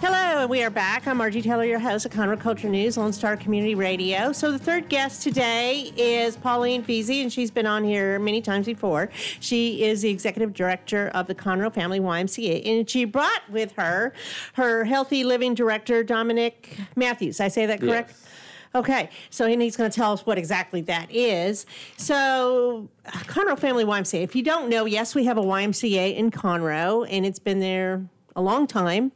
Hello, and we are back. I'm Margie Taylor, your host of Conroe Culture News, Lone Star Community Radio. So the third guest today is Pauline Veazey, and she's been on here many times before. She is the executive director of the Conroe Family Y M C A, and she brought with her her healthy living director, Dominic Matthews. I say that correct? Yes. Okay, so he's going to tell us what exactly that is. So Conroe Family Y M C A, if you don't know, yes, we have a Y M C A in Conroe, and it's been there a long time.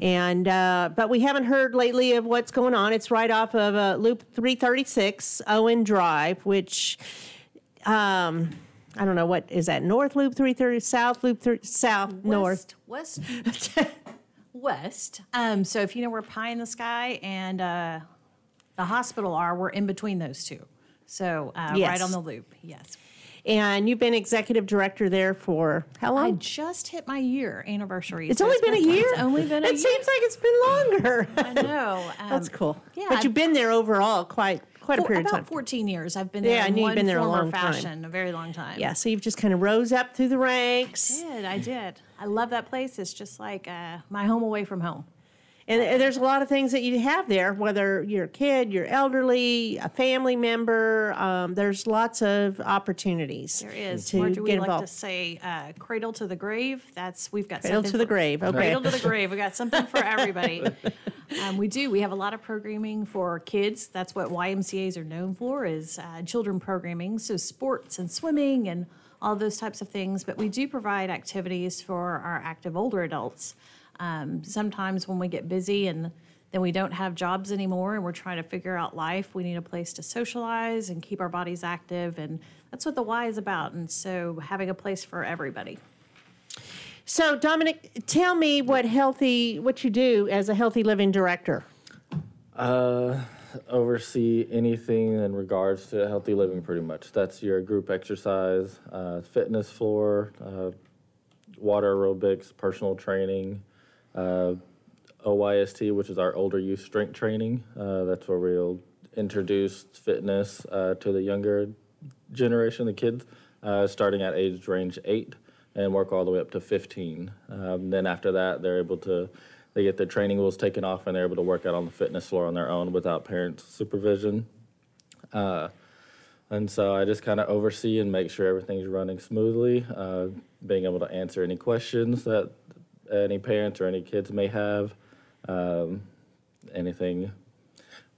And uh, but we haven't heard lately of what's going on. It's right off of uh, Loop three thirty-six, Owen Drive, which um, I don't know what is that. North Loop three thirty, South Loop three, South West, North West West. Um, so if you know where Pie in the Sky and uh, the hospital are, we're in between those two. So uh, yes. Right on the Loop, yes. And you've been executive director there for how long? I just hit my year anniversary. It's so only it's been, been a year? It's only been a it year. It seems like it's been longer. I know. Um, That's cool. Yeah, but I've, you've been there overall quite quite for, a period of time. About fourteen years. I've been there yeah, in I knew one you've been there form a long or fashion, time. A very long time. Yeah, so you've just kind of rose up through the ranks. I did. I did. I love that place. It's just like uh, my home away from home. And, and there's a lot of things that you have there, whether you're a kid, you're elderly, a family member. Um, there's lots of opportunities. There is. To Or do we get like involved. To say uh, cradle to the grave? That's we've got cradle something to the for, grave. Okay. Cradle to the grave. We got something for everybody. um, we do. We have a lot of programming for kids. That's what Y M C As are known for is uh, children programming. So sports and swimming and all those types of things. But we do provide activities for our active older adults. Um, sometimes when we get busy and then we don't have jobs anymore and we're trying to figure out life, we need a place to socialize and keep our bodies active. And that's what the Y is about. And so having a place for everybody. So, Dominic, tell me what healthy, what you do as a healthy living director. Uh, oversee anything in regards to healthy living pretty much. That's your group exercise, uh, fitness floor, uh, water aerobics, personal training. Uh, O Y S T, which is our older youth strength training. Uh, that's where we'll introduce fitness uh, to the younger generation, the kids, uh, starting at age range eight and work all the way up to fifteen. Um, then after that, they're able to, they get their training wheels taken off and they're able to work out on the fitness floor on their own without parents' supervision. Uh, And so I just kind of oversee and make sure everything's running smoothly, uh, being able to answer any questions that any parents or any kids may have, um, anything,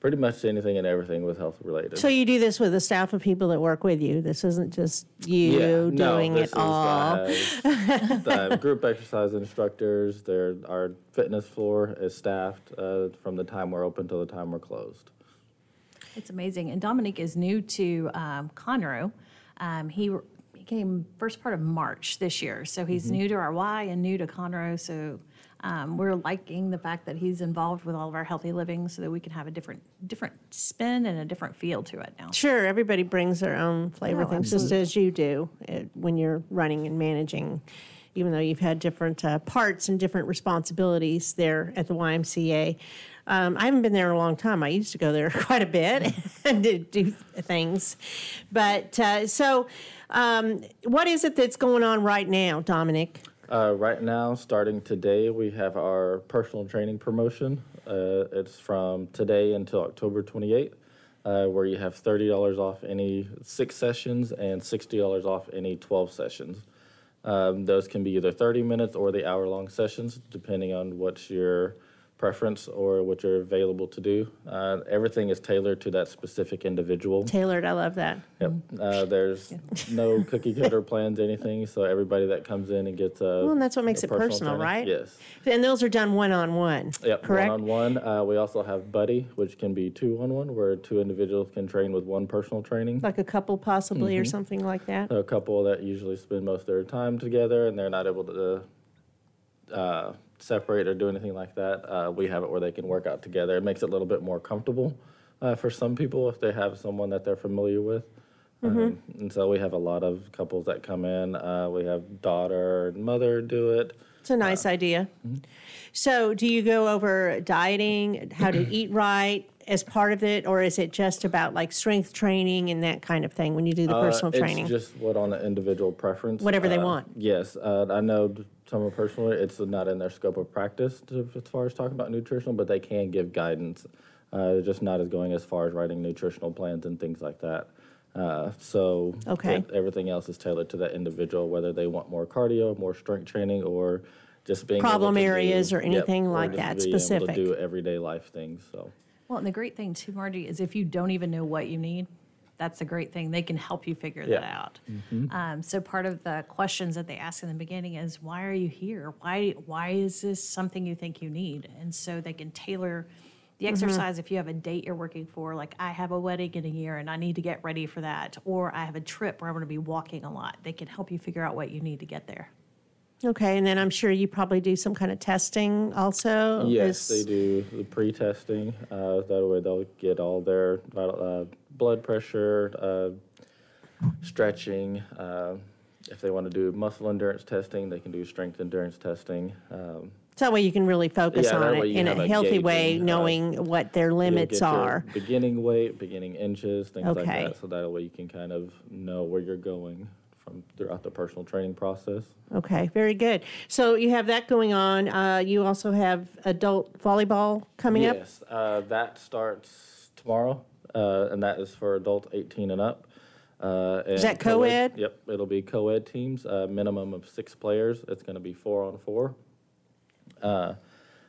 pretty much anything and everything with health related. So you do this with a staff of people that work with you. This isn't just you yeah, doing no, it all. Is, uh, the group exercise instructors, there, our fitness floor is staffed uh, from the time we're open till the time we're closed. It's amazing. And Dominic is new to um, Conroe. Um, he, re- he came first part of March this year. So he's mm-hmm. new to our Y and new to Conroe. So um, we're liking the fact that he's involved with all of our healthy living so that we can have a different different spin and a different feel to it now. Sure. Everybody brings their own flavor oh, things, absolutely. Just as you do it, when you're running and managing. Even though you've had different uh, parts and different responsibilities there at the Y M C A. Um, I haven't been there in a long time. I used to go there quite a bit and did do things. But uh, so um, what is it that's going on right now, Dominic? Uh, right now, starting today, we have our personal training promotion. Uh, it's from today until October twenty-eighth, uh, where you have thirty dollars off any six sessions and sixty dollars off any twelve sessions. Um, those can be either thirty minutes or the hour-long sessions, depending on what's your preference or what you're available to do. Uh, everything is tailored to that specific individual. Tailored, I love that. Yep. Uh, there's yeah. no cookie-cutter plans, anything, so everybody that comes in and gets a Well, and that's what makes it personal, training. Right? Yes. And those are done one-on-one, yep, correct? one-on-one. Uh, we also have buddy, which can be two-on-one, where two individuals can train with one personal training. Like a couple, possibly, mm-hmm. or something like that? So a couple that usually spend most of their time together, and they're not able to Uh, separate or do anything like that, uh, we have it where they can work out together. It makes it a little bit more comfortable uh, for some people if they have someone that they're familiar with. Mm-hmm. Um, and so we have a lot of couples that come in. Uh, we have daughter and mother do it. It's a nice uh, idea. Mm-hmm. So do you go over dieting, how to eat right as part of it, or is it just about like strength training and that kind of thing when you do the uh, personal it's training? It's just what on the individual preference. Whatever uh, they want. Yes. Uh, I know someone personally, it's not in their scope of practice to, as far as talking about nutritional, but they can give guidance. Uh, they're just not as going as far as writing nutritional plans and things like that. Uh, so okay. it, everything else is tailored to that individual, whether they want more cardio, more strength training, or just being problem areas do, or anything yep, like or that specific. Able to do everyday life things. So well, and the great thing too, Margie, is if you don't even know what you need, that's a great thing. They can help you figure yeah. that out. Mm-hmm. Um, so part of the questions that they ask in the beginning is, why are you here? Why why is this something you think you need? And so they can tailor the exercise, mm-hmm. if you have a date you're working for, like I have a wedding in a year and I need to get ready for that, or I have a trip where I'm going to be walking a lot. They can help you figure out what you need to get there. Okay, and then I'm sure you probably do some kind of testing also? Yes, this... they do the pre-testing. Uh, that way they'll get all their vital, uh, blood pressure, uh, stretching. Uh, if they want to do muscle endurance testing, they can do strength endurance testing. Um So that way you can really focus yeah, on it in a healthy a way, knowing uh, what their limits are. Beginning weight, beginning inches, things okay. like that. So that way you can kind of know where you're going from throughout the personal training process. Okay, very good. So you have that going on. Uh, you also have adult volleyball coming yes, up? Yes, uh, that starts tomorrow, uh, and that is for adults eighteen and up. Uh, and is that co-ed? co-ed? Yep, it'll be co-ed teams, uh, minimum of six players. It's going to be four on four. Uh,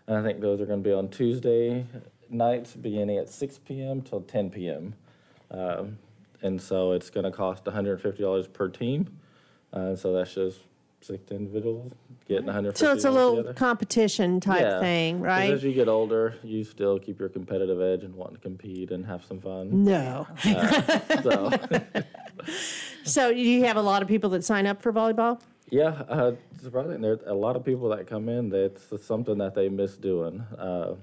and I think those are going to be on Tuesday nights beginning at six p.m. till ten p.m. Um, and so it's going to cost one hundred fifty dollars per team. Uh, so that's just six individuals getting one hundred fifty dollars So it's a little together. competition type yeah. thing, right? As you get older, you still keep your competitive edge and want to compete and have some fun. No. Uh, so. So do you have a lot of people that sign up for volleyball? Yeah, uh, surprisingly, there's a lot of people that come in that's something that they miss doing. Uh,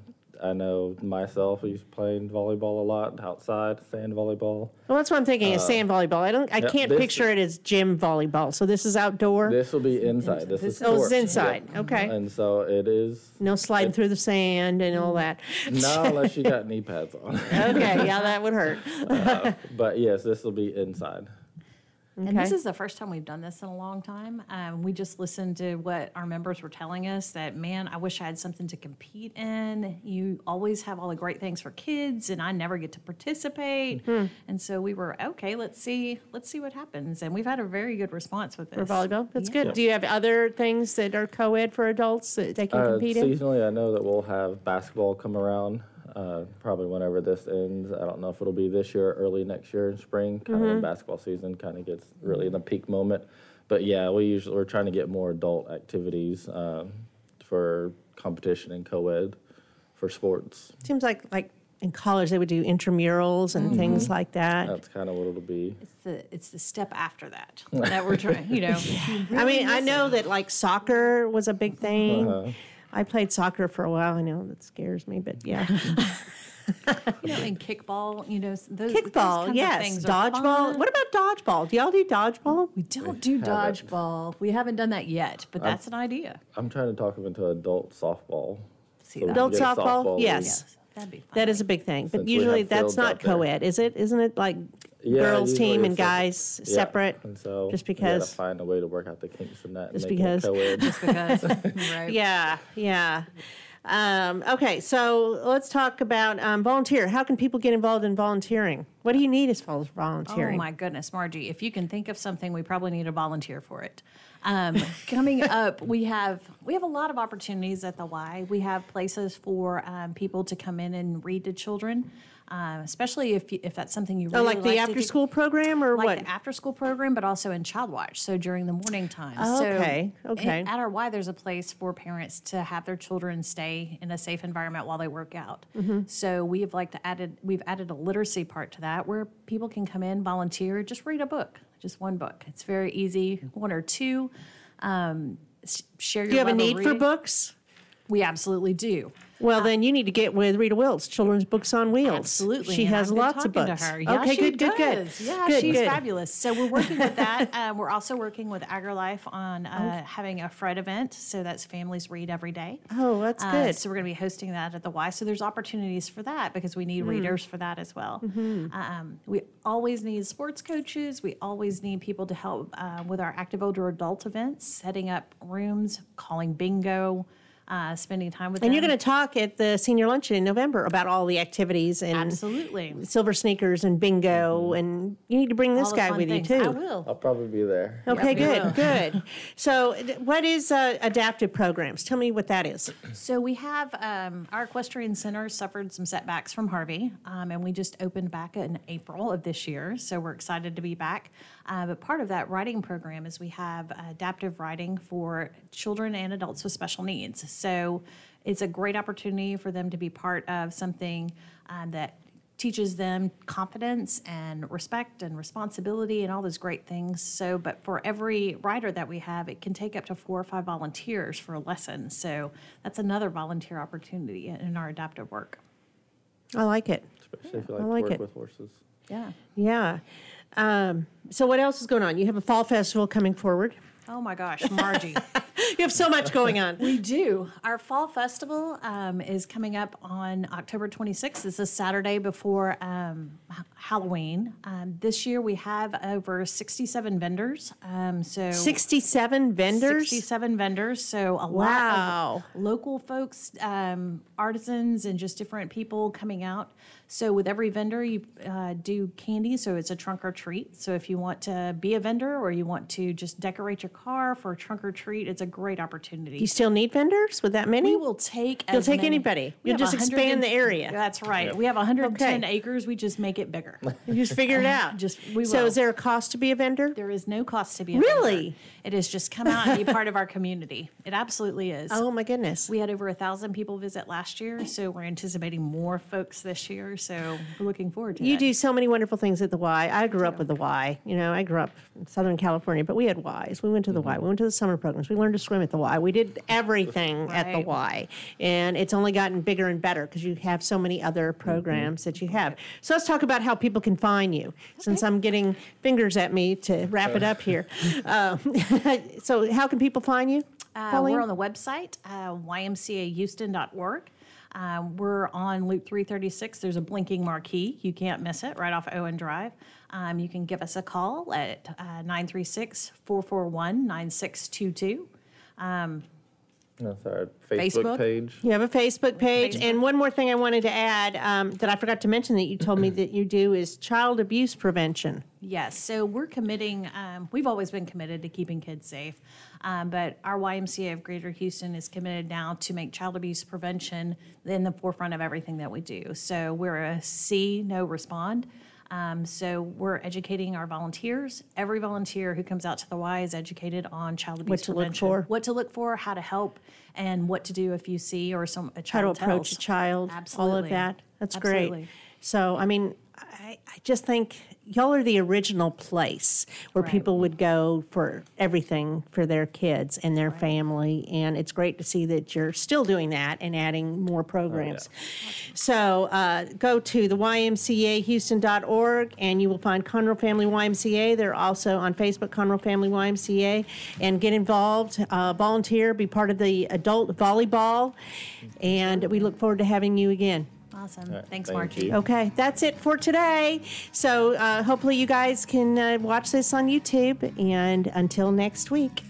I know myself, I used to play volleyball a lot outside, sand volleyball. Well, that's what I'm thinking, uh, is sand volleyball. I don't, I yep, can't picture it as gym volleyball. So this is outdoor? This will be inside. This, this is Oh, it's inside. Yep. Okay. And so it is. No sliding through the sand and all that. Not unless you got knee pads on. Okay, yeah, that would hurt. uh, but yes, this will be inside. Okay. And this is the first time we've done this in a long time. Um, we just listened to what our members were telling us that, man, I wish I had something to compete in. You always have all the great things for kids, and I never get to participate. Mm-hmm. And so we were, okay, let's see let's see what happens. And we've had a very good response with this. For volleyball? That's yeah. good. Do you have other things that are co-ed for adults that they can uh, compete in? Seasonally, I know that we'll have basketball come around. Uh, probably whenever this ends. I don't know if it'll be this year or early next year in spring. Kind mm-hmm. of when basketball season kind of gets really in the peak moment. But, yeah, we usually, we're trying to get more adult activities um, for competition and co-ed for sports. Seems like, like in college they would do intramurals and mm-hmm. things like that. That's kind of what it'll be. It's the, it's the step after that that we're trying, you know. Yeah. I mean, I know that, like, soccer was a big thing. Uh-huh. I played soccer for a while. I know that scares me, but yeah. You know, and kickball, you know, those, kickball, those kinds yes. of things are fun. Dodgeball. What about dodgeball? Do y'all do dodgeball? We don't do dodgeball. We haven't done that yet, but I'm, that's an idea. I'm trying to talk them into adult softball. See so adult softball? softball yes. yes. That'd be fun. That is a big thing. But Since usually that's not co-ed, is it? Isn't it like yeah, girls team and guys yeah. separate? And so just because. You got to find a way to work out the kinks in that. Just and because. Co-ed. Just because. Right. Yeah, yeah. Um, okay, so let's talk about um, volunteer. How can people get involved in volunteering? What do you need as far as volunteering? Oh, my goodness, Margie. If you can think of something, we probably need a volunteer for it. Um, coming up, we have we have a lot of opportunities at the Y. We have places for um, people to come in and read to children, um, especially if you, if that's something you really oh, like. Like the after-school program or like what? Like the after-school program, but also in Child Watch, so during the morning time. Oh, so okay, okay. At, at our Y, there's a place for parents to have their children stay in a safe environment while they work out. Mm-hmm. So we've like to added we've added a literacy part to that where people can come in, volunteer, just read a book. Just one book. It's very easy, one or two. Um, share your. Do you have a need for books? We absolutely do. Well, um, then you need to get with Rita Wills, Children's Books on Wheels. Absolutely, she and has I've lots been talking of books. To her. Yeah, okay, good, good, good. Yeah, good, she's good. Fabulous. So we're working with that. Um, we're also working with AgriLife on uh, oh. having a Fred event. So that's Families Read Every Day. Oh, that's uh, good. So we're going to be hosting that at the Y. So there's opportunities for that because we need mm. readers for that as well. Mm-hmm. Um, we always need sports coaches. We always need people to help uh, with our active older adult events, setting up rooms, calling bingo. Uh, spending time with and them. And you're going to talk at the senior luncheon in November about all the activities and absolutely silver sneakers and bingo. Mm-hmm. And you need to bring this all guy with things. You, too. I will. I'll probably be there. Okay, yeah, good, good. So what is uh, adaptive programs? Tell me what that is. So we have um, our equestrian center suffered some setbacks from Harvey, um, and we just opened back in April of this year. So we're excited to be back. Uh, but part of that writing program is we have adaptive writing for children and adults with special needs. So it's a great opportunity for them to be part of something um, that teaches them confidence and respect and responsibility and all those great things. So, but for every writer that we have, it can take up to four or five volunteers for a lesson. So that's another volunteer opportunity in our adaptive work. I like it. Especially yeah, if you like, I like to work it. With horses. Yeah. Yeah. Um, so what else is going on? You have a fall festival coming forward. Oh, my gosh, Margie. You have so much going on. We do. Our fall festival um, is coming up on October twenty-sixth. It's a Saturday before um, Halloween. Um, this year we have over sixty-seven vendors. Um, so sixty-seven vendors? sixty-seven vendors. So a wow. lot of local folks, um, artisans, and just different people coming out. So with every vendor, you uh, do candy, so it's a trunk or treat. So if you want to be a vendor or you want to just decorate your car for a trunk or treat, it's a great opportunity. You still need vendors with that many? We will take You'll as take many. anybody. You'll just expand the area. That's right. Yep. We have one hundred ten okay. acres. We just make it bigger. You just figure it out. Just we will. So is there a cost to be a vendor? There is no cost to be a really? vendor. Really? It is just come out and be part of our community. It absolutely is. Oh, my goodness. We had over one thousand people visit last year, so we're anticipating more folks this year. So we're looking forward to it. You do so many wonderful things at the Y. I grew up with the Y. You know, I grew up in Southern California, but we had Ys. We went to the mm-hmm. Y. We went to the summer programs. We learned to swim at the Y. We did everything right. at the Y. And it's only gotten bigger and better because you have so many other programs mm-hmm. that you have. So let's talk about how people can find you. Okay. Since I'm getting fingers at me to wrap it up here. um, so how can people find you, uh, We're on the website, uh, y m c a houston dot org. Um, we're on Loop three thirty-six. There's a blinking marquee. You can't miss it right off Owen Drive. Um, you can give us a call at uh, nine three six, four four one, nine six two two. Um, That's our Facebook, Facebook page. You have a Facebook page. Facebook. And one more thing I wanted to add um, that I forgot to mention that you told me that you do is child abuse prevention. Yes. So we're committing, um, we've always been committed to keeping kids safe, um, but our Y M C A of Greater Houston is committed now to make child abuse prevention in the forefront of everything that we do. So we're a see, no, respond. Um, so we're educating our volunteers. Every volunteer who comes out to the Y is educated on child abuse prevention. What to look for. What to look for, how to help, and what to do if you see or some a child How to approach tells. a child, Absolutely. all of that. That's Absolutely. great. So, I mean, I, I just think y'all are the original place where right. people would go for everything for their kids and their right. family. And it's great to see that you're still doing that and adding more programs. Oh, yeah. Awesome. So uh, go to the Y M C A Houston dot org and you will find Conroe Family Y M C A. They're also on Facebook, Conroe Family Y M C A. And get involved, uh, volunteer, be part of the adult volleyball. And we look forward to having you again. Awesome. Right. Thanks, Thank Margie. You. Okay, that's it for today. So uh, hopefully you guys can uh, watch this on YouTube. And until next week.